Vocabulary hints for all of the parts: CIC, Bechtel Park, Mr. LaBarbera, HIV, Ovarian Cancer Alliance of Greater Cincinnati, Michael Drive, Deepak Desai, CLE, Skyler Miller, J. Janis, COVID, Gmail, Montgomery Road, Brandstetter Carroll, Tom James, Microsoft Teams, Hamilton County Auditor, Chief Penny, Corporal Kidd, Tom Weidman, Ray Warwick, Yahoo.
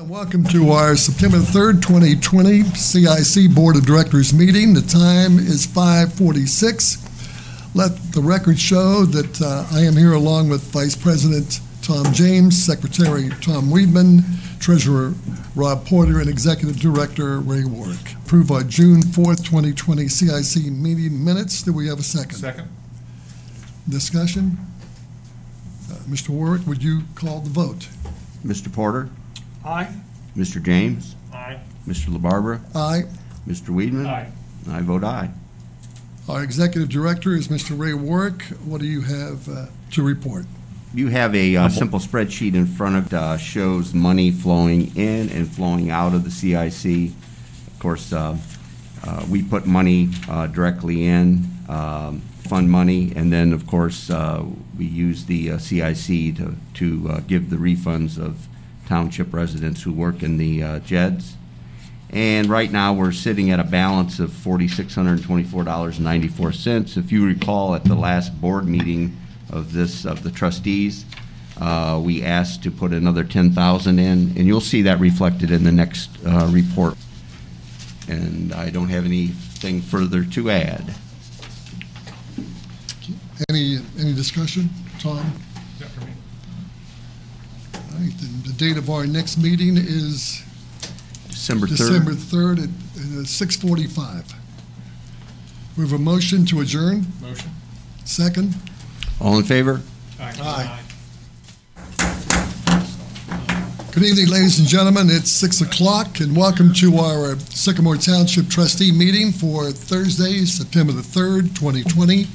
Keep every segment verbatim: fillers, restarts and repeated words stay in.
Welcome to our September third, twenty twenty C I C Board of Directors meeting. The time is five forty-six. Let the record show that uh, I am here along with Vice President Tom James, Secretary Tom Weidman, Treasurer Rob Porter, and Executive Director Ray Warwick. Approve our June fourth, twenty twenty C I C meeting minutes. Do we have a second? Second. Discussion? Uh, Mister Warwick, would you call the vote? Mister Porter? Aye. Mister James? Aye. Mister LaBarbera? Aye. Mister Weidman? Aye. And I vote aye. Our Executive Director is Mister Ray Warwick. What do you have uh, to report? You have a uh, simple spreadsheet in front of uh, shows money flowing in and flowing out of the C I C. Of course, uh, uh, we put money uh, directly in, um, fund money, and then, of course, uh, we use the uh, C I C to, to uh, give the refunds of township residents who work in the uh, J E Ds. And right now, we're sitting at a balance of four thousand six hundred twenty-four dollars and ninety-four cents. If you recall, at the last board meeting, of this of the trustees, uh, we asked to put another ten thousand dollars in, and you'll see that reflected in the next uh, report. And I don't have anything further to add. Any any discussion, Tom? Not for me. All right. The, the date of our next meeting is December third. December third at uh, six forty-five. We have a motion to adjourn. Motion. Second. All in favor? Aye. Aye. Good evening, ladies and gentlemen. It's six o'clock, and welcome to our Sycamore Township Trustee meeting for Thursday, September the third, twenty twenty.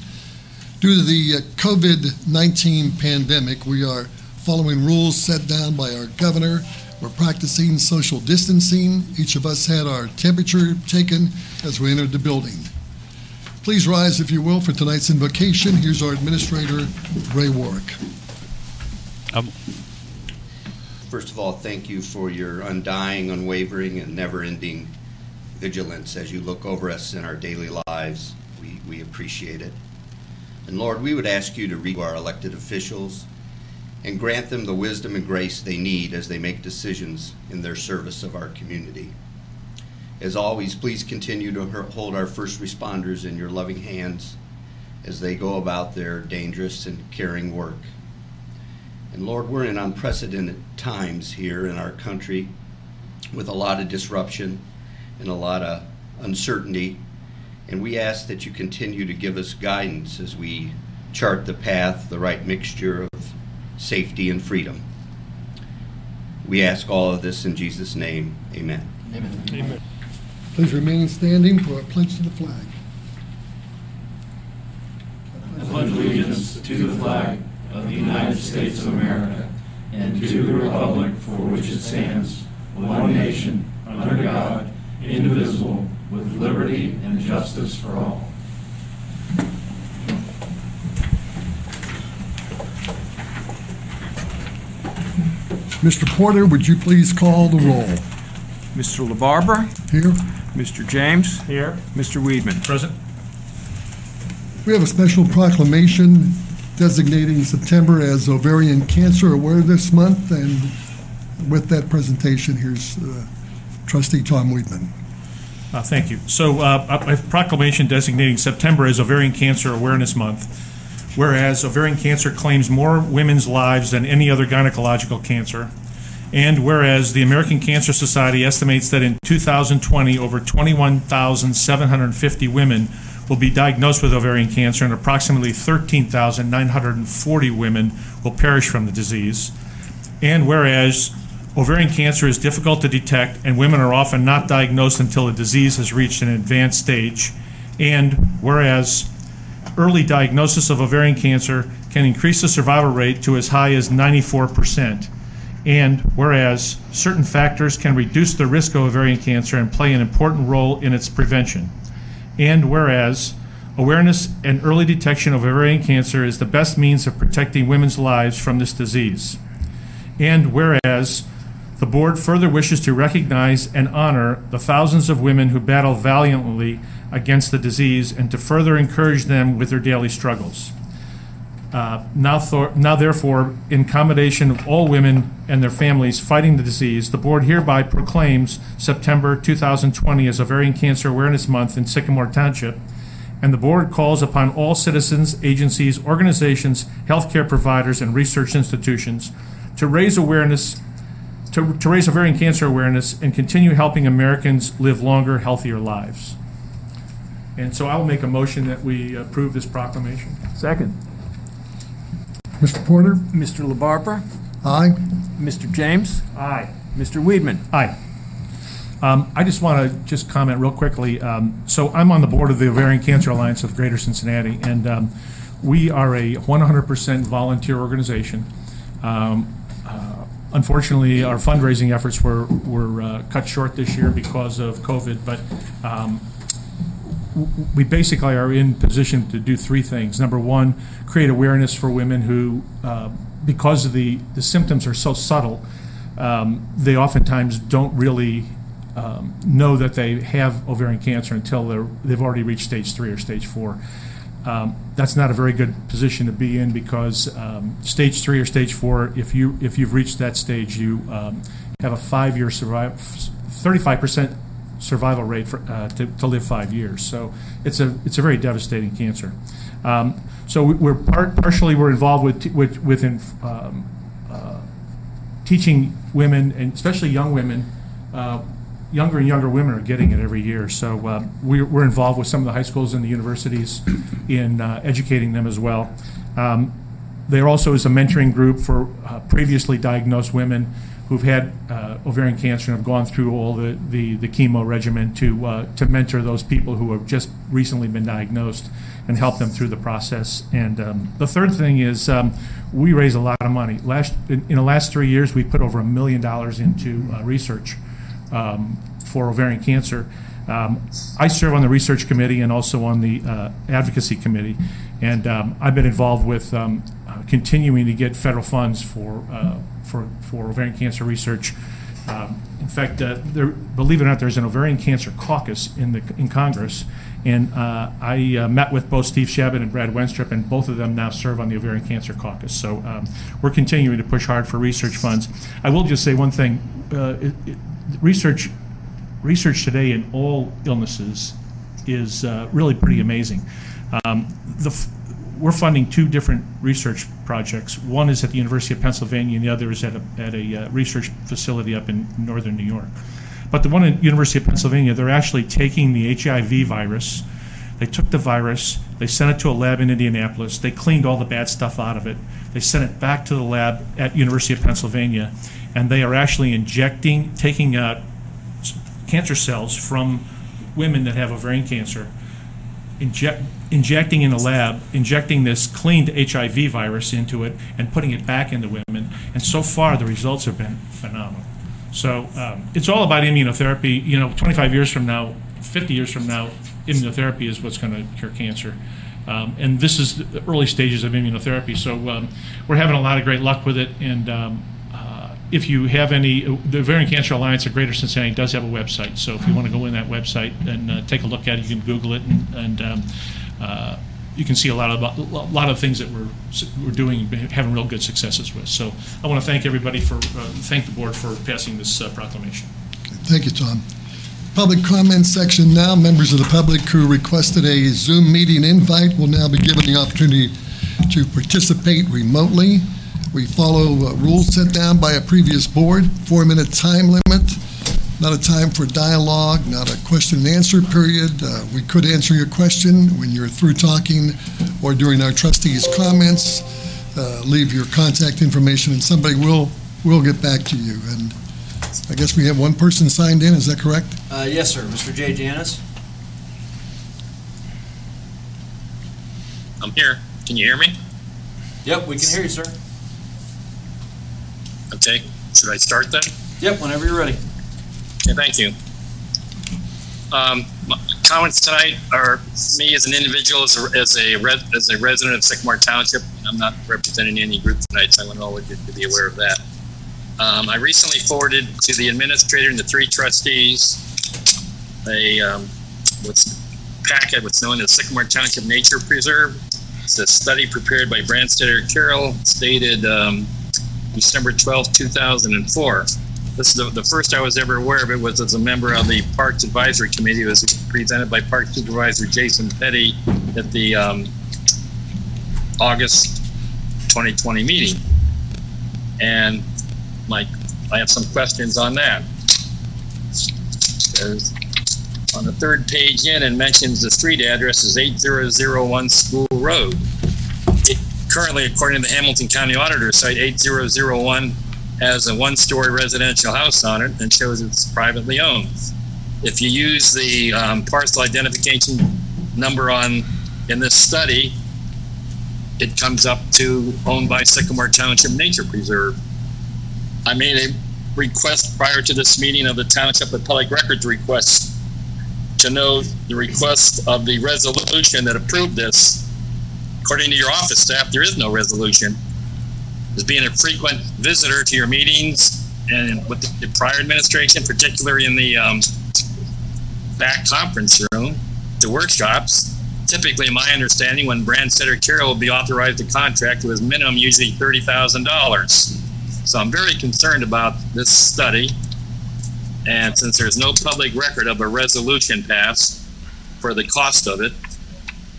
Due to the COVID nineteen pandemic, we are following rules set down by our governor. We're practicing social distancing. Each of us had our temperature taken as we entered the building. Please rise, if you will, for tonight's invocation. Here's our administrator, Ray Warwick. Um. First of all, thank you for your undying, unwavering, and never-ending vigilance as you look over us in our daily lives. We, we appreciate it. And Lord, we would ask you to read our elected officials and grant them the wisdom and grace they need as they make decisions in their service of our community. As always, please continue to hold our first responders in your loving hands as they go about their dangerous and caring work. And Lord, we're in unprecedented times here in our country with a lot of disruption and a lot of uncertainty. And we ask that you continue to give us guidance as we chart the path, the right mixture of safety and freedom. We ask all of this in Jesus' name. Amen. Amen. Amen. Please remain standing for our pledge to the flag. I pledge allegiance to the flag of the United States of America and to the republic for which it stands, one nation, under God, indivisible, with liberty and justice for all. Mister Porter, would you please call the roll? Mister LaBarbera? Here. Mister James? Here. Mister Weidman? Present. We have a special proclamation designating September as Ovarian Cancer Awareness Month, and with that presentation, here's uh, Trustee Tom Weidman. Uh, thank you. So uh, a proclamation designating September as Ovarian Cancer Awareness Month. Whereas ovarian cancer claims more women's lives than any other gynecological cancer. And whereas the American Cancer Society estimates that in two thousand twenty, over twenty-one thousand seven hundred fifty women will be diagnosed with ovarian cancer and approximately thirteen thousand nine hundred forty women will perish from the disease. And whereas ovarian cancer is difficult to detect and women are often not diagnosed until the disease has reached an advanced stage. And whereas early diagnosis of ovarian cancer can increase the survival rate to as high as ninety-four percent. And whereas certain factors can reduce the risk of ovarian cancer and play an important role in its prevention. And whereas awareness and early detection of ovarian cancer is the best means of protecting women's lives from this disease. And whereas the board further wishes to recognize and honor the thousands of women who battle valiantly against the disease and to further encourage them with their daily struggles. Uh, now, thor- now, therefore, in commendation of all women and their families fighting the disease, the board hereby proclaims September two thousand twenty as Ovarian Cancer Awareness Month in Sycamore Township, and the board calls upon all citizens, agencies, organizations, healthcare providers, and research institutions to raise awareness, to, to raise ovarian cancer awareness, and continue helping Americans live longer, healthier lives. And so I will make a motion that we approve this proclamation. Second. Mister Porter? Mister LaBarbera? Aye. Mister James? Aye. Mister Weidman? Aye. Um, I just want to just comment real quickly. Um, so I'm on the board of the Ovarian Cancer Alliance of Greater Cincinnati, and um, we are a one hundred percent volunteer organization. Um, uh, unfortunately, our fundraising efforts were, were uh, cut short this year because of COVID, but um, we basically are in position to do three things. Number one, create awareness for women who, uh, because of the, the symptoms are so subtle, um, they oftentimes don't really um, know that they have ovarian cancer until they're, they've already reached stage three or stage four. Um, that's not a very good position to be in because um, stage three or stage four, if, you, if you've reached that stage, you um, have a five-year survival, thirty-five percent survival rate for, uh, to, to live five years. So it's a it's a very devastating cancer. Um, so we're part, partially we're involved with t- with within um, uh, teaching women, and especially young women, uh, younger and younger women are getting it every year. So uh, we're, we're involved with some of the high schools and the universities in uh, educating them as well. Um, there also is a mentoring group for uh, previously diagnosed women who've had uh, ovarian cancer and have gone through all the, the, the chemo regimen to uh, to mentor those people who have just recently been diagnosed and help them through the process. And um, the third thing is um, we raise a lot of money. Last in, in the last three years, we put over a million dollars into uh, research um, for ovarian cancer. Um, I serve on the research committee and also on the uh, advocacy committee, and um, I've been involved with um, uh, continuing to get federal funds for uh, for for ovarian cancer research. Um, in fact, uh, there, believe it or not, there's an ovarian cancer caucus in the in Congress, and uh, I uh, met with both Steve Chabot and Brad Wenstrup, and both of them now serve on the ovarian cancer caucus. So um, we're continuing to push hard for research funds. I will just say one thing: uh, it, it, research. Research today in all illnesses is uh, really pretty amazing. Um, the f- we're funding two different research projects. One is at the University of Pennsylvania, and the other is at a, at a uh, research facility up in northern New York. But the one at University of Pennsylvania, they're actually taking the H I V virus. They took the virus, they sent it to a lab in Indianapolis, they cleaned all the bad stuff out of it, they sent it back to the lab at University of Pennsylvania, and they are actually injecting, taking out cancer cells from women that have ovarian cancer, inject, injecting in the lab, injecting this cleaned H I V virus into it and putting it back into women. And so far, the results have been phenomenal. So um, it's all about immunotherapy. You know, twenty-five years from now, fifty years from now, immunotherapy is what's going to cure cancer. Um, and this is the early stages of immunotherapy. So um, we're having a lot of great luck with it. And um, if you have any, the Ovarian Cancer Alliance of Greater Cincinnati does have a website. So if you want to go in that website and uh, take a look at it, you can Google it, and, and um, uh, you can see a lot of a lot of things that we're we're doing, having real good successes with. So I want to thank everybody for uh, thank the board for passing this uh, proclamation. Thank you, Tom. Public comment section now. Members of the public who requested a Zoom meeting invite will now be given the opportunity to participate remotely. We follow uh, rules set down by a previous board, four-minute time limit, not a time for dialogue, not a question and answer period. Uh, we could answer your question when you're through talking or during our trustees' comments. Uh, leave your contact information and somebody will, will get back to you. And I guess we have one person signed in, is that correct? Uh, yes, sir. Mister J. Janis. I'm here. Can you hear me? Yep, we can hear you, sir. Okay, should I start then? Yep, whenever you're ready. Okay, thank you. Um, my comments tonight are me as an individual, as a as a, res, as a resident of Sycamore Township. I'm not representing any group tonight, so I want all of you to be aware of that. Um, I recently forwarded to the administrator and the three trustees a um, what's packet, what's known as Sycamore Township Nature Preserve. It's a study prepared by Brandstetter Carroll, dated um, December twelfth, two thousand four. This is the, the first I was ever aware of it was as a member of the Parks Advisory Committee. It was presented by Park Supervisor Jason Petty at the um, August twenty twenty meeting. And like, I have some questions on that. There's on the third page in, and mentions the street address is eight thousand one School Road. It currently, according to the Hamilton County Auditor, site eight thousand one has a one-story residential house on it and shows it's privately owned. If you use the um, parcel identification number on in this study, it comes up to owned by Sycamore Township Nature Preserve. I made a request prior to this meeting of the Township of Public Records request to know the request of the resolution that approved this. According to your office staff, there is no resolution. As being a frequent visitor to your meetings and with the prior administration, particularly in the um, back conference room, the workshops, typically my understanding when Brandstetter Carroll will be authorized to contract, it was minimum usually thirty thousand dollars. So I'm very concerned about this study, and since there's no public record of a resolution passed for the cost of it,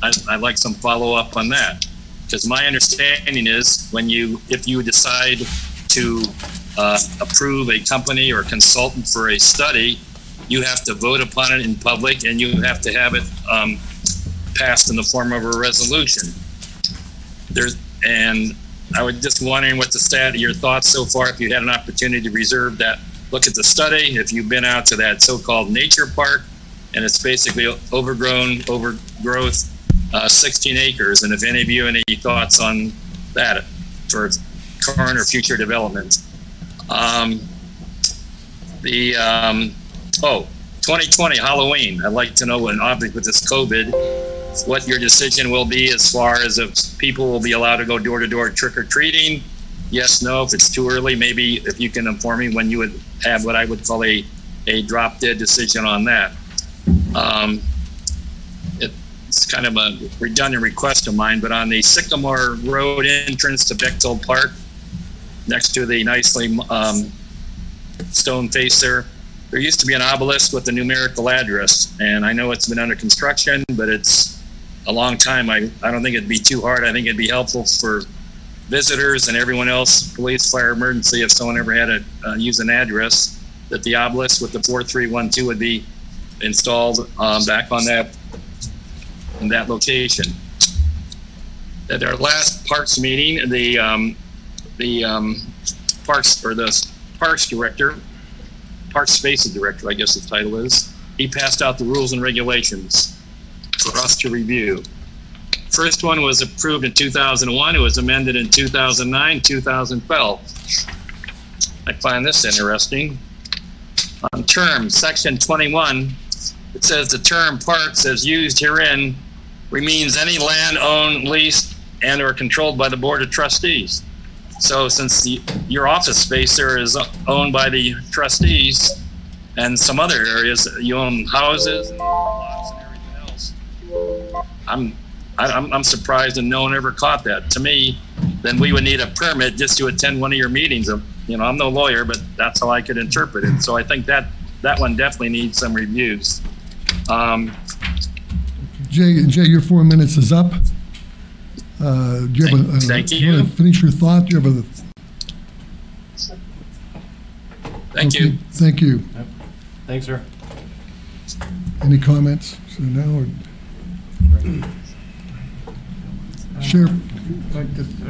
I'd, I'd like some follow-up on that, because my understanding is when you, if you decide to uh, approve a company or consultant for a study, you have to vote upon it in public and you have to have it um, passed in the form of a resolution. There's and. I was just wondering what the stat of your thoughts so far, if you had an opportunity to reserve that, look at the study, if you've been out to that so-called nature park, and it's basically overgrown, overgrowth, uh, sixteen acres, and if any of you have any thoughts on that for current or future development. Um, the, um, oh, twenty twenty Halloween, I'd like to know what an object with this COVID, what your decision will be as far as if people will be allowed to go door-to-door trick-or-treating. Yes, no, if it's too early, maybe if you can inform me when you would have what I would call a, a drop-dead decision on that. Um, it, it's kind of a redundant request of mine, but on the Sycamore Road entrance to Bechtel Park, next to the nicely um, stone face there, there used to be an obelisk with a numerical address, and I know it's been under construction, but it's a long time. I, I don't think it'd be too hard. I think it'd be helpful for visitors and everyone else, police, fire, emergency, if someone ever had to uh, use an address, that the obelisk with the four three one two would be installed um, back on that, in that location. At our last parks meeting, the, um, the um, parks, or the parks director, Park Spaces Director, I guess the title is, he passed out the rules and regulations for us to review. First one was approved in two thousand one. It was amended in two thousand nine, two thousand twelve. I find this interesting. On terms, section twenty-one, it says the term parks as used herein means any land owned, leased, and or controlled by the Board of Trustees. So since the, your office space there is owned by the trustees and some other areas, you own houses and lots and everything else, I'm, I, I'm, I'm surprised and no one ever caught that. To me, then we would need a permit just to attend one of your meetings. You know, I'm no lawyer, but that's how I could interpret it. So I think that, that one definitely needs some reviews. Um, Jay, Jay, your four minutes is up. Uh, do you have a, a, Thank you. Want to finish your thought? Do you have a... Thank okay. you. Thank you. Yep. Thanks, sir. Any comments? So now, or... uh, Sheriff. Just a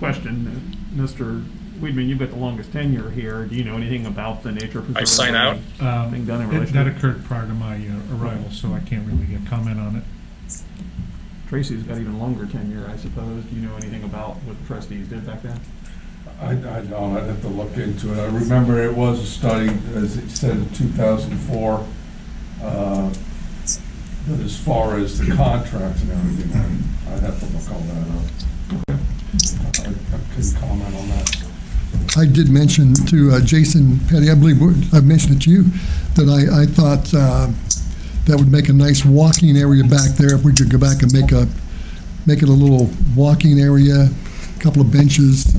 question, Mister Weidman. You've got the longest tenure here. Do you know anything about the nature preserve? I sign out. Um, thing done in it, that occurred prior to my uh, arrival, so I can't really get comment on it. Tracy's got even longer tenure, I suppose. Do you know anything about what the trustees did back then? I, I don't. I'd have to look into it. I remember it was a study, as it said, in two thousand four, uh, but as far as the contracts and everything, I'd have to look all that up. I, I couldn't comment on that. I did mention to uh, Jason Petty, I believe I mentioned it to you, that I, I thought... Uh, that would make a nice walking area back there if we could go back and make a make it a little walking area, a couple of benches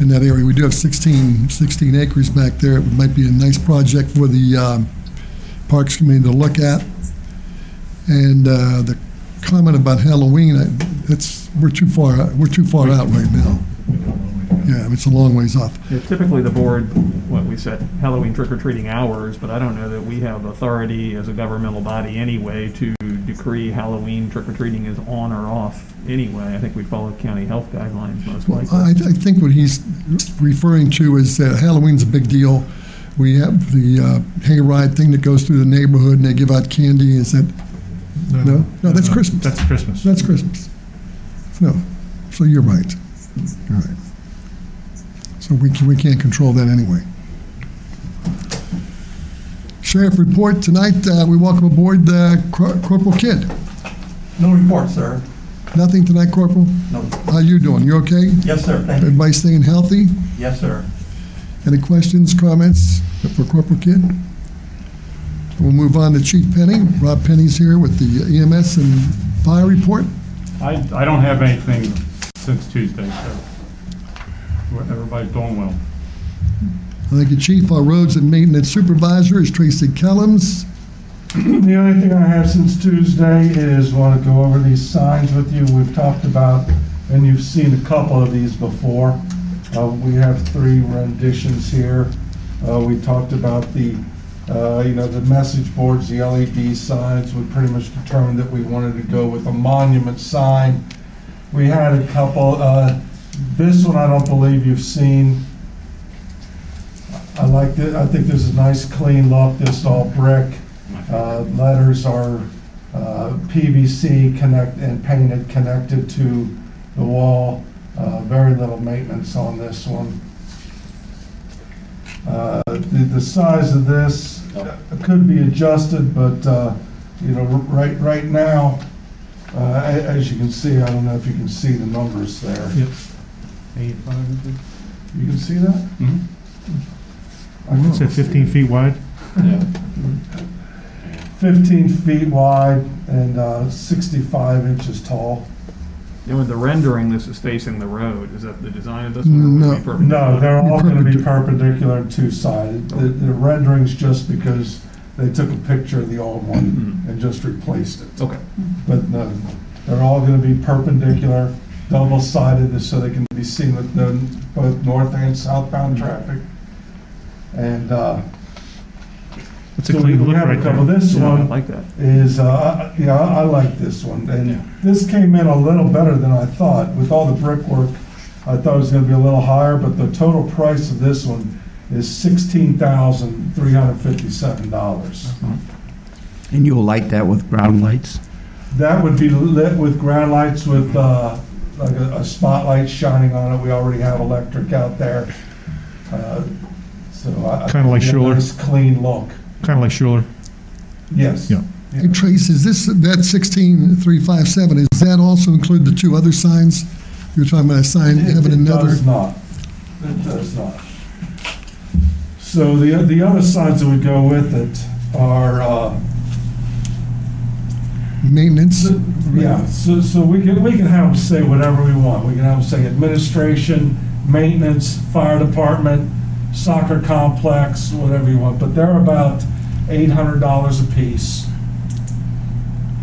in that area. We do have sixteen acres back there. It might be a nice project for the um, Parks Committee to look at. And uh, the comment about Halloween, I, that's we're too far we're too far out right now. Yeah, it's a long ways off. Yeah, typically the board, what we set Halloween trick-or-treating hours, but I don't know that we have authority as a governmental body anyway to decree Halloween trick-or-treating is on or off anyway. I think we follow county health guidelines most likely. Well, I, th- I think what he's referring to is that Halloween's a big deal. We have the uh, hayride thing that goes through the neighborhood and they give out candy. Is that, no? No, no, no that's no, Christmas. That's Christmas. That's Christmas. No, so you're right. You're right. So we, can, we can't control that anyway. Sheriff report tonight. Uh, we welcome aboard uh, Cor- Corporal Kidd. No report, sir. Nothing tonight, Corporal? No. How you doing? You okay? Yes, sir. Thank Everybody you. Staying healthy? Yes, sir. Any questions, comments for Corporal Kidd? We'll move on to Chief Penny. Rob Penny's here with the E M S and fire report. I, I don't have anything since Tuesday, sir. Everybody's doing well. Thank you, Chief. Our roads and maintenance supervisor is Tracy Kellams. The only thing I have since Tuesday is want to go over these signs with you. We've talked about, and you've seen a couple of these before. Uh, we have three renditions here. Uh, we talked about the, uh, you know, the message boards, the L E D signs. We pretty much determined that we wanted to go with a monument sign. We had a couple. Uh, This one I don't believe you've seen. I like it. I think this is a nice clean look. This is all brick. Uh, letters are uh, P V C connect and painted connected to the wall. Uh, very little maintenance on this one. Uh, the, the size of this could be adjusted, but uh, you know, right right now, uh, as you can see, I don't know if you can see the numbers there. Yep. Eight, five, you can see that? Mm-hmm. I can say fifteen feet wide. Yeah. fifteen feet wide and uh, sixty-five inches tall. And with the rendering, this is facing the road. Is that the design of this one? No, no, they're all going to be perpendicular and two-sided. The, the rendering's just because they took a picture of the old one mm-hmm. and just replaced it. Okay. But no, they're all going to be perpendicular. Double-sided so they can be seen with the, both north and southbound traffic. And uh, it's so a clean look right there. This yeah, one I like that. Is, uh, yeah, I, I like this one. And yeah. This came in a little better than I thought. With all the brickwork, I thought it was going to be a little higher, but the total price of this one is sixteen thousand three hundred fifty-seven dollars. Mm-hmm. And you'll light that with ground lights? That would be lit with ground lights with... Uh, like a, a spotlight shining on it. We already have electric out there. Uh, so I, kind of like Schuler. Nice clean look. Kind of like Schuler. Yes. Yeah. Yeah. Hey, Trace, is this, that sixteen three fifty-seven, is that also include the two other signs? You're talking about a sign it, having it another? It does not. It does not. So the, the other signs that would go with it are... Uh, Maintenance. So, yeah. So, so we can we can have them say whatever we want. We can have them say administration, maintenance, fire department, soccer complex, whatever you want. But they're about eight hundred dollars a piece.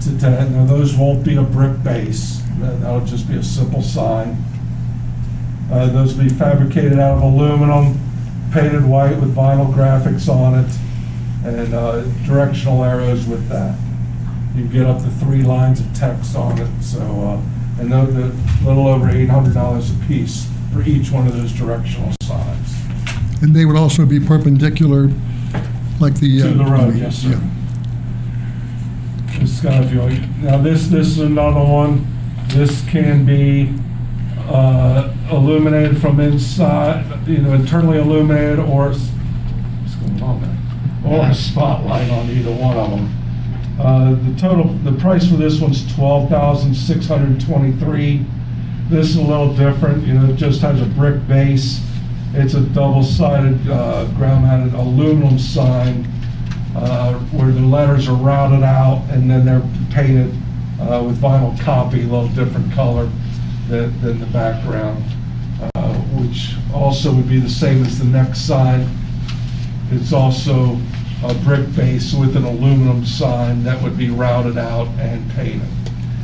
To, to now those won't be a brick base. That, that'll just be a simple sign. Uh, those will be fabricated out of aluminum, painted white with vinyl graphics on it, and uh, directional arrows with that. You get up to three lines of text on it, so uh, and those a little over eight hundred dollars a piece for each one of those directional signs. And they would also be perpendicular, like the to uh, the road. Yes, sir. Yeah. It's got a now this this is another one. This can be uh, illuminated from inside, you know, internally illuminated, or what's going on there? Or a spotlight on either one of them. Uh, the total, the price for this one's twelve thousand six hundred twenty-three. This is a little different, you know. It just has a brick base. It's a double-sided, uh, ground-mounted aluminum sign uh, where the letters are routed out and then they're painted uh, with vinyl copy, a little different color than, than the background, uh, which also would be the same as the next side. It's also a brick base with an aluminum sign that would be routed out and painted.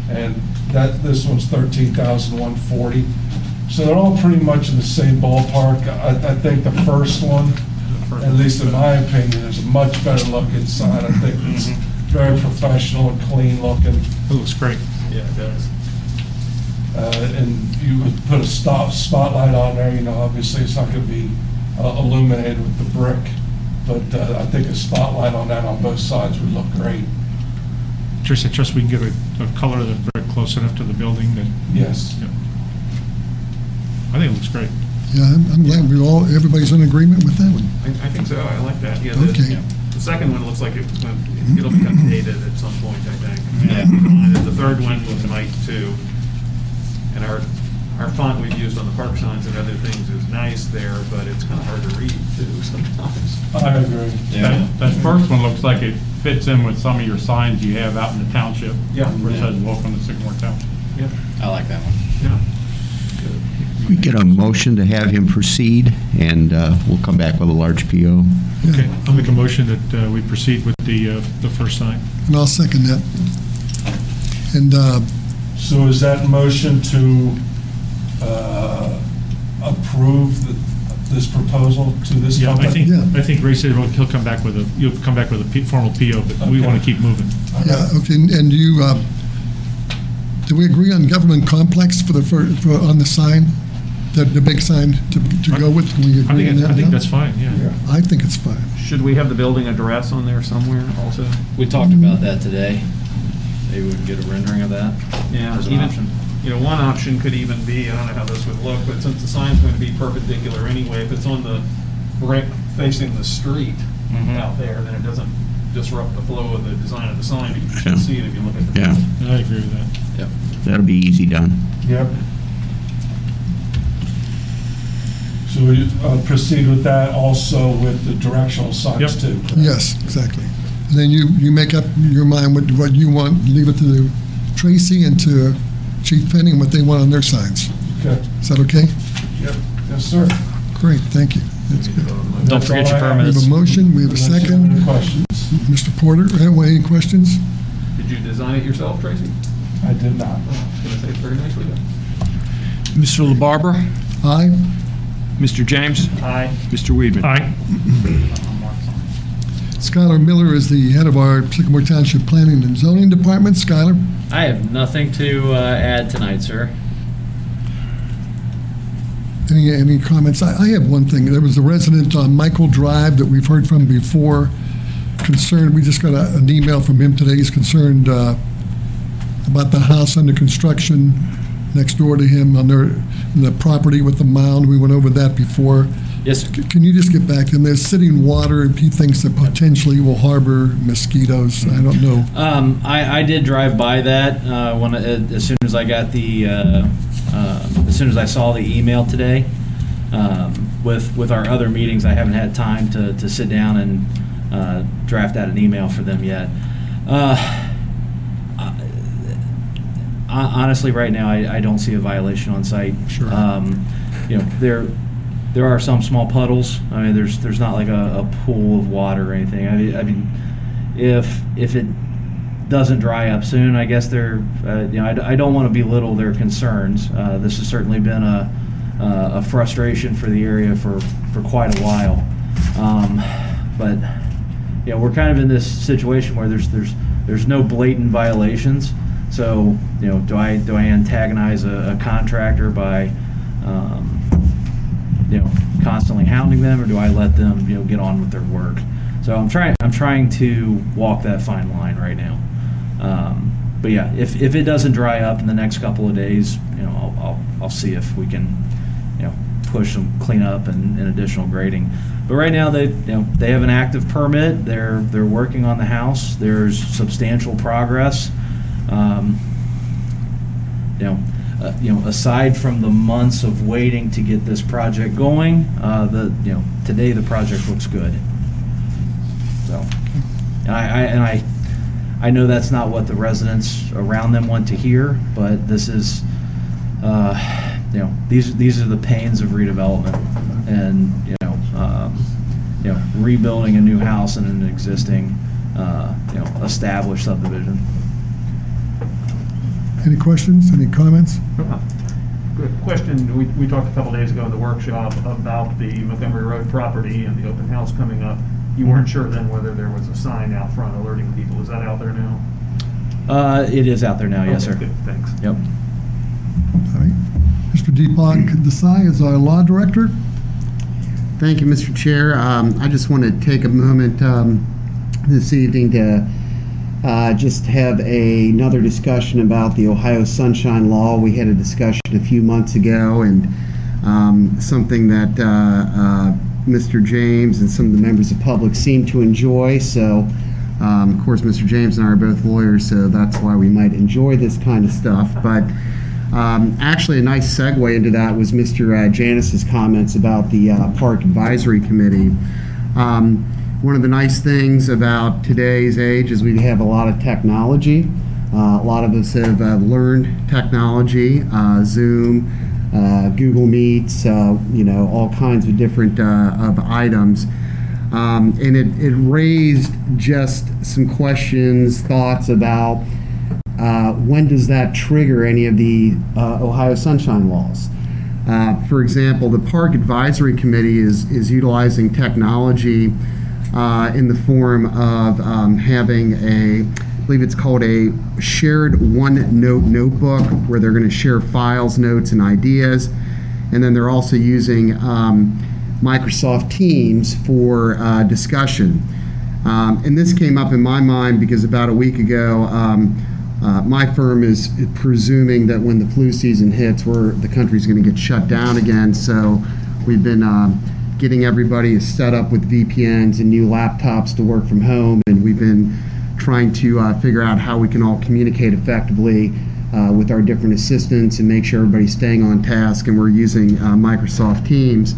And that this one's thirteen thousand one hundred forty dollars. So they're all pretty much in the same ballpark. I, I think the first one, at least in my opinion, is a much better look inside. I think it's very professional and clean looking. It looks great. Yeah, it does. Uh, and you would put a stop spotlight on there. You know, obviously it's not going to be uh, illuminated with the brick, but uh, I think a spotlight on that on both sides would look great. Tracy, I trust we can get a, a color of the brick close enough to the building that. Yes. Yeah. I think it looks great. Yeah, I'm, I'm glad we all, everybody's in agreement with that one. I, I think so. I like that. Yeah. The, okay. Yeah. The second one looks like it, it'll become dated at some point, I think. And the third one was night too. And our our font we've used on the park signs and other things is nice there, but it's kind of hard to read too sometimes. I agree. Yeah. That, that first one looks like it fits in with some of your signs you have out in the township. Yeah. Where it yeah. says "Welcome to Sycamore Township." Yeah. I like that one. Yeah. We get a motion to have him proceed, and uh, we'll come back with a large P O. Yeah. Okay, I'll make a motion that uh, we proceed with the uh, the first sign. And I'll second that. And uh, so is that motion to uh, approve the, this proposal to this yeah, company? I think, yeah, I think Ray said he'll come back with a you'll come back with a formal P O, but okay. we want to keep moving. Okay. Yeah. Okay. And, and you, uh, do we agree on government complex for the for, for on the sign? The, the big sign to, to go with? Can we agree I think, on that I think that's fine, yeah. yeah. I think it's fine. Should we have the building address on there somewhere also? We talked mm-hmm. about that today. Maybe we can get a rendering of that. Yeah, as an option. You know, one option could even be, I don't know how this would look, but since the sign's going to be perpendicular anyway, if it's on the right facing the street mm-hmm. out there, then it doesn't disrupt the flow of the design of the sign. You yeah. can see it if you look at the Yeah, building. I agree with that. Yep. That'll be easy done. Yep. So we uh, proceed with that also with the directional signs yep. too. Correct? Yes, exactly. And then you, you make up your mind what what you want, leave it to Tracy and to Chief Penny and what they want on their signs. Okay. Is that okay? Yep. Yes, sir. Great. Thank you. That's good. Don't That's forget your permits. We have a motion. We have a second. Any questions? Mister Porter, any questions? Did you design it yourself, Tracy? I did not. I was going to say it's very nicely done. Mister LaBarbera? Aye. Mister James? Aye. Mister Weidman? Aye. Skyler Miller is the head of our Sycamore Township Planning and Zoning Department. Skyler? I have nothing to uh, add tonight, sir. Any, any comments? I, I have one thing. There was a resident on Michael Drive that we've heard from before. Concerned, we just got a, an email from him today. He's concerned uh, about the house under construction next door to him on their the property with the mound. We went over that before. Yes, sir. C- can you just get back to him? There's sitting water, and he thinks that potentially will harbor mosquitoes. I don't know. Um, I, I did drive by that uh, when uh, as soon as I got the uh, uh, as soon as I saw the email today. Um, with with our other meetings, I haven't had time to to sit down and uh, draft out an email for them yet. Uh, Honestly, right now, I, I don't see a violation on site. Sure. Um, you know, there there are some small puddles. I mean, there's there's not like a, a pool of water or anything. I mean, I mean, if if it doesn't dry up soon, I guess they're. Uh, you know, I, I don't want to belittle their concerns. Uh, this has certainly been a uh, a frustration for the area for, for quite a while. Um, but you know, we're kind of in this situation where there's there's there's no blatant violations. So, you know, do I do I antagonize a, a contractor by, um, you know, constantly hounding them, or do I let them, you know, get on with their work? So I'm trying I'm trying to walk that fine line right now. Um, but yeah, if, if it doesn't dry up in the next couple of days, you know, I'll I'll, I'll see if we can, you know, push some cleanup and, and additional grading. But right now they, you know, they have an active permit. They're they're working on the house. There's substantial progress. Um, you know, uh, you know, aside from the months of waiting to get this project going, uh, the you know today the project looks good. So, and I, I and I, I know that's not what the residents around them want to hear, but this is, uh, you know, these these are the pains of redevelopment, and you know, um, you know, rebuilding a new house in an existing, uh, you know, established subdivision. Any questions? Any comments? Uh, good question. We we talked a couple days ago in the workshop about the Montgomery Road property and the open house coming up. You weren't sure then whether there was a sign out front alerting people. Is that out there now? Uh, it is out there now, okay, yes, sir. Good, thanks. Yep. All right. Mister Deepak Desai is our law director. Thank you, Mister Chair. Um, I just want to take a moment um, this evening to uh, just have a, another discussion about the Ohio Sunshine Law. We had a discussion a few months ago, and um, something that uh, uh, Mister James and some of the members of the public seem to enjoy. So, um, of course, Mister James and I are both lawyers, so that's why we might enjoy this kind of stuff. But um, actually, a nice segue into that was Mister Uh, Janice's comments about the uh, Park Advisory Committee. Um, one of the nice things about today's age is we have a lot of technology. Uh, a lot of us have uh, learned technology, uh, Zoom, Uh, Google Meets, uh, you know, all kinds of different uh, of items. Um, and it, it raised just some questions, thoughts about uh, when does that trigger any of the uh, Ohio Sunshine Laws. Uh, for example, the Park Advisory Committee is, is utilizing technology uh, in the form of um, having a I believe it's called a shared OneNote notebook, where they're going to share files, notes, and ideas. And then they're also using um, Microsoft Teams for uh, discussion. Um, and this came up in my mind because about a week ago, um, uh, my firm is presuming that when the flu season hits, we're, the country's going to get shut down again. So we've been um, getting everybody set up with V P Ns and new laptops to work from home, and we've been trying to uh, figure out how we can all communicate effectively uh, with our different assistants and make sure everybody's staying on task, and we're using uh, Microsoft Teams.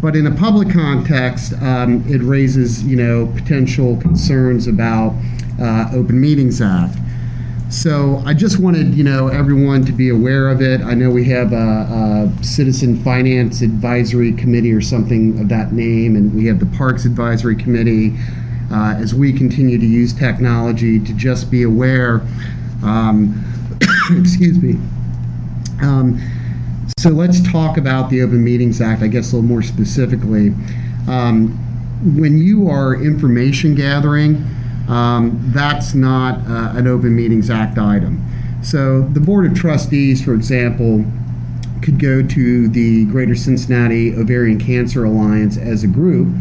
But in a public context, um, it raises, you know, potential concerns about uh, Open Meetings Act. So I just wanted, you know, everyone to be aware of it. I know we have a, a Citizen Finance Advisory Committee or something of that name, and we have the Parks Advisory Committee. Uh, as we continue to use technology, to just be aware, um, excuse me. Um, so let's talk about the Open Meetings Act, I guess a little more specifically. Um, when you are information gathering, um, that's not uh, an Open Meetings Act item. So the Board of Trustees, for example, could go to the Greater Cincinnati Ovarian Cancer Alliance as a group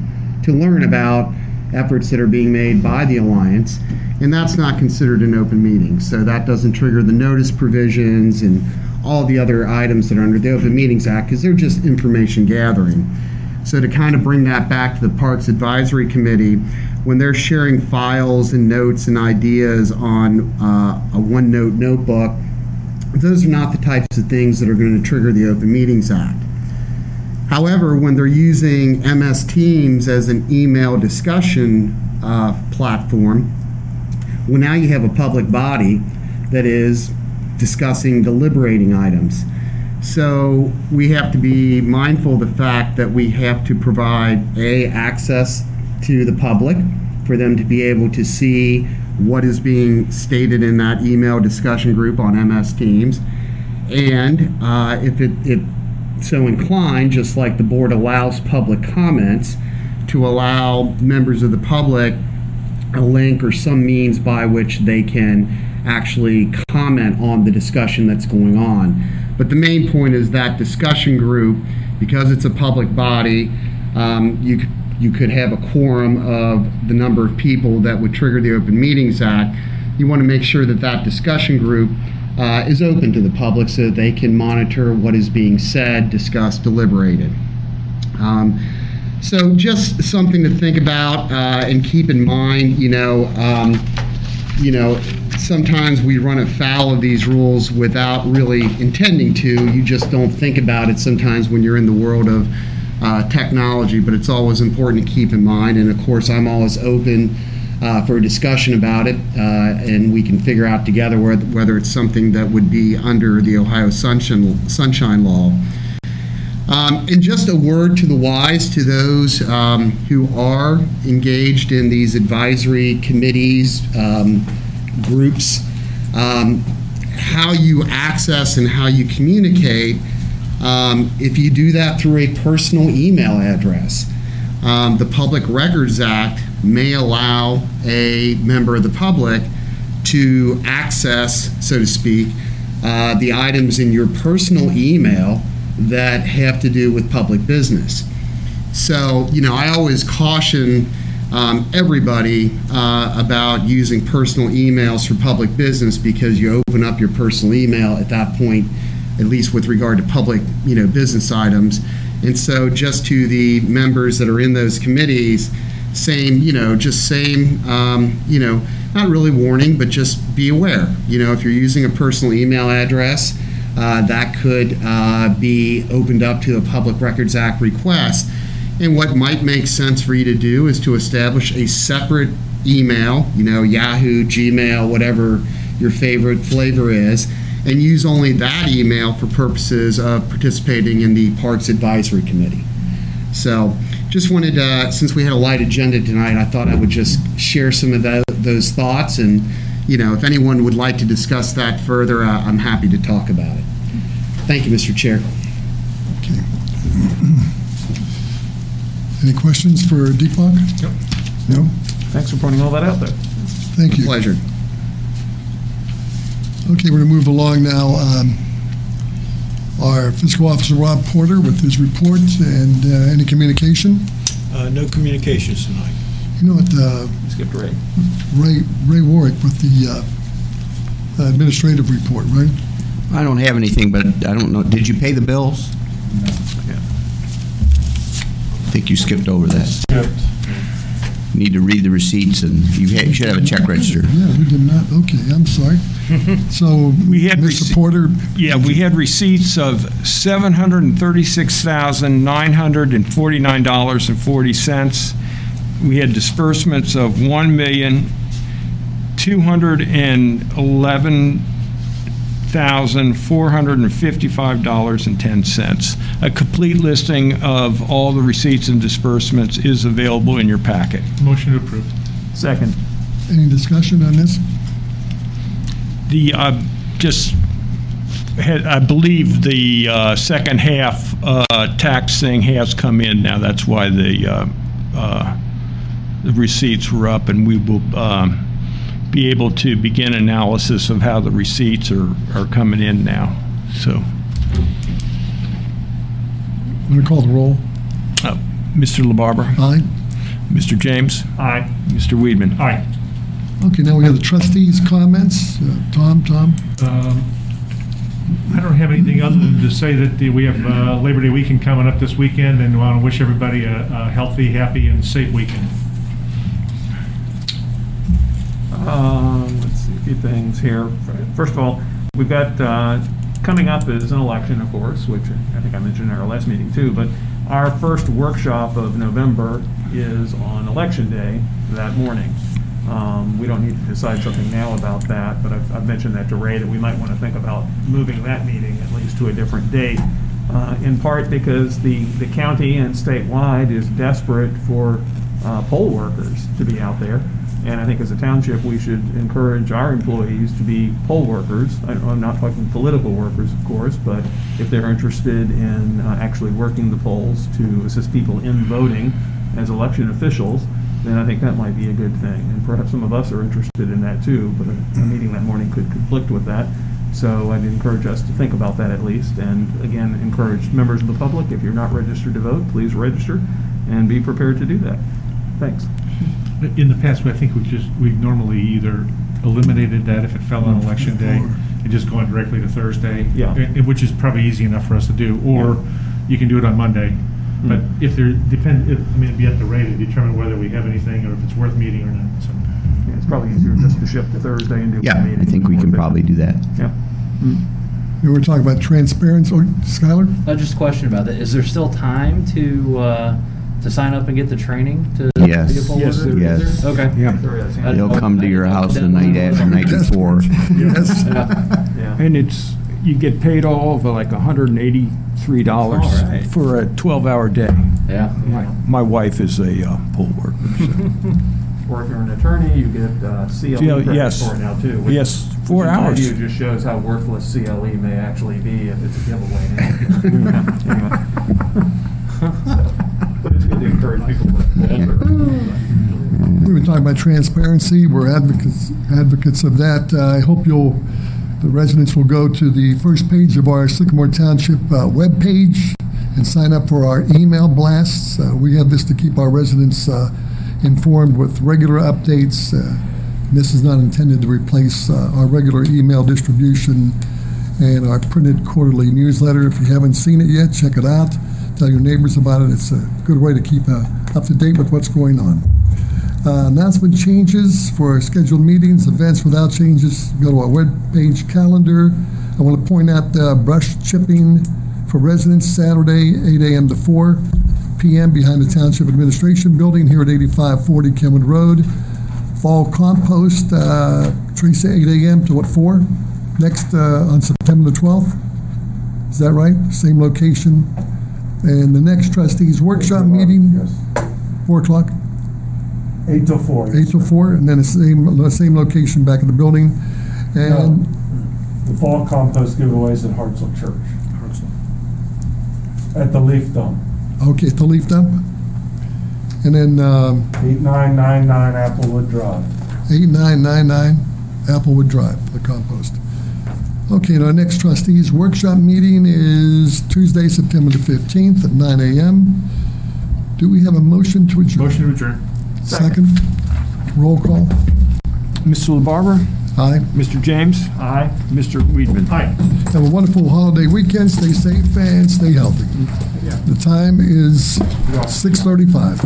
to learn about efforts that are being made by the Alliance, and that's not considered an open meeting. So that doesn't trigger the notice provisions and all the other items that are under the Open Meetings Act, because they're just information gathering. So to kind of bring that back to the Parks Advisory Committee, when they're sharing files and notes and ideas on uh, a OneNote notebook, those are not the types of things that are going to trigger the Open Meetings Act. However, when they're using M S Teams as an email discussion uh, platform, well, now you have a public body that is discussing deliberating items. So we have to be mindful of the fact that we have to provide, A, access to the public for them to be able to see what is being stated in that email discussion group on M S Teams. And uh, if it, it so inclined, just like the board allows public comments, to allow members of the public a link or some means by which they can actually comment on the discussion that's going on. But the main point is that discussion group, because it's a public body, um, you, you could have a quorum of the number of people that would trigger the Open Meetings Act. You want to make sure that that discussion group Uh, is open to the public so that they can monitor what is being said, discussed, deliberated. Um, so just something to think about uh, and keep in mind. You know, um, you know, sometimes we run afoul of these rules without really intending to. You just don't think about it sometimes when you're in the world of uh, technology, but it's always important to keep in mind. And of course, I'm always open uh, for a discussion about it, uh, and we can figure out together whether, whether it's something that would be under the Ohio Sunshine, Sunshine Law. Um, and just a word to the wise, to those um, who are engaged in these advisory committees, um, groups, um, how you access and how you communicate, um, if you do that through a personal email address. Um, the Public Records Act may allow a member of the public to access, so to speak, uh, the items in your personal email that have to do with public business. So, you know, I always caution um, everybody uh, about using personal emails for public business, because you open up your personal email at that point, at least with regard to public, you know, business items. And so just to the members that are in those committees, same, you know, just same, um, you know, not really warning, but just be aware. You know, if you're using a personal email address, Uh, that could uh, be opened up to a Public Records Act request. And what might make sense for you to do is to establish a separate email, you know, Yahoo, Gmail, whatever your favorite flavor is, and use only that email for purposes of participating in the Parks Advisory Committee. So just wanted to, uh, since we had a light agenda tonight, I thought I would just share some of the, those thoughts, and you know, if anyone would like to discuss that further, uh, I'm happy to talk about it. Thank you, Mister Chair. Okay. Any questions for Deepak? Yep. No? Thanks for pointing all that out there. Thank you. Pleasure. Okay, we're going to move along now. Um, our Fiscal Officer, Rob Porter, with his report and uh, any communication? Uh, no communications tonight. You know what, uh, skipped Ray. Ray Ray Warwick with the uh, administrative report, right? I don't have anything, but I don't know. Did you pay the bills? No. Yeah. I think you skipped over that. Skipped. Need to read the receipts, and you, ha- you should have a check register. Yeah, we did not. Okay, I'm sorry. So we had Mister Porter. Yeah, we had receipts of seven hundred and thirty-six thousand nine hundred and forty-nine dollars and forty cents. We had disbursements of one million two hundred eleven thousand four hundred fifty-five dollars and ten cents. A complete listing of all the receipts and disbursements is available in your packet. Motion to approve. Second. Any discussion on this? The uh, just had, I believe the uh, second half uh, tax thing has come in now. That's why the uh, uh, the receipts were up, and we will um, be able to begin analysis of how the receipts are, are coming in now. So, I'm going to call the roll. Uh, Mister LaBarbera? Aye. Mister James? Aye. Mister Weidman? Aye. Okay, now we have the trustees' comments. Uh, Tom, Tom? Um, I don't have anything other than to say that the, we have uh, Labor Day weekend coming up this weekend, and I want to wish everybody a, a healthy, happy, and safe weekend. Um, let's see, a few things here. First of all, we've got uh, coming up is an election, of course, which I think I mentioned in our last meeting too, but our first workshop of November is on election day that morning. Um, we don't need to decide something now about that, but I've, I've mentioned that to Ray that we might want to think about moving that meeting at least to a different date, uh, in part because the, the county and statewide is desperate for uh, poll workers to be out there. And I think as a township, we should encourage our employees to be poll workers. I, I'm not talking political workers, of course, but if they're interested in uh, actually working the polls to assist people in voting as election officials, then I think that might be a good thing. And perhaps some of us are interested in that too, but a, a meeting that morning could conflict with that. So I'd encourage us to think about that at least. And again, encourage members of the public, if you're not registered to vote, please register and be prepared to do that. Thanks. In the past, I think we just we've normally either eliminated that if it fell on election day and just gone directly to Thursday, yeah, which is probably easy enough for us to do, or yeah, you can do it on Monday. Mm-hmm. But if there depend, if, I mean, it'd be up to Ray to determine whether we have anything or if it's worth meeting or not. So yeah, it's probably easier just to shift to Thursday and do. Yeah, I think we can probably do that. Yeah. Mm-hmm. We were talking about transparency, or Skyler. I just a question about that. Is there still time to? Uh, to sign up and get the training to yes. be a poll yes, voter? Yes. Okay. Yeah. They'll come to your house the night after, night before. Yes. Yeah. And it's you get paid all over like one hundred eighty-three dollars right. for a twelve-hour day. Yeah. My, my wife is a uh, poll worker. So. Or if you're an attorney, you get uh, C L E for yes. it now too. Which, yes, four hours. It just shows how worthless C L E may actually be if it's a giveaway. So, but it's good to encourage people to. We were talking about transparency. We're advocates advocates of that. Uh, I hope you'll, the residents will go to the first page of our Sycamore Township uh, webpage and sign up for our email blasts. Uh, we have this to keep our residents Uh, informed with regular updates. Uh, this is not intended to replace uh, our regular email distribution and our printed quarterly newsletter. If you haven't seen it yet, check it out. Tell your neighbors about it. It's a good way to keep uh, up to date with what's going on. Uh, announcement changes for scheduled meetings, events without changes. Go to our webpage calendar. I want to point out uh, brush chipping for residents Saturday, eight a.m. to four p.m. behind the Township Administration Building here at eighty-five forty Kenwood Road. Fall compost, uh, Teresa, eight a.m. to what, four? Next uh, on September the twelfth. Is that right? Same location. And the next trustees workshop meeting, yes. four o'clock? eight till four. eight yes, till four, and then the same, the same location back at the building. And no, the fall compost giveaway is at Hartsel Church. Hartsel. At the leaf dump. Okay, the leaf dump. And then um, eight nine nine nine Applewood Drive. eight nine nine nine Applewood Drive, the compost. Okay, and our next trustees workshop meeting is Tuesday, September the fifteenth at nine a.m. Do we have a motion to adjourn? Motion to adjourn. Second. Second. Roll call. Mister LaBarbera? Aye. Mister James? Aye. Mister Weidman? Aye. Have a wonderful holiday weekend. Stay safe and stay healthy. The time is six thirty-five.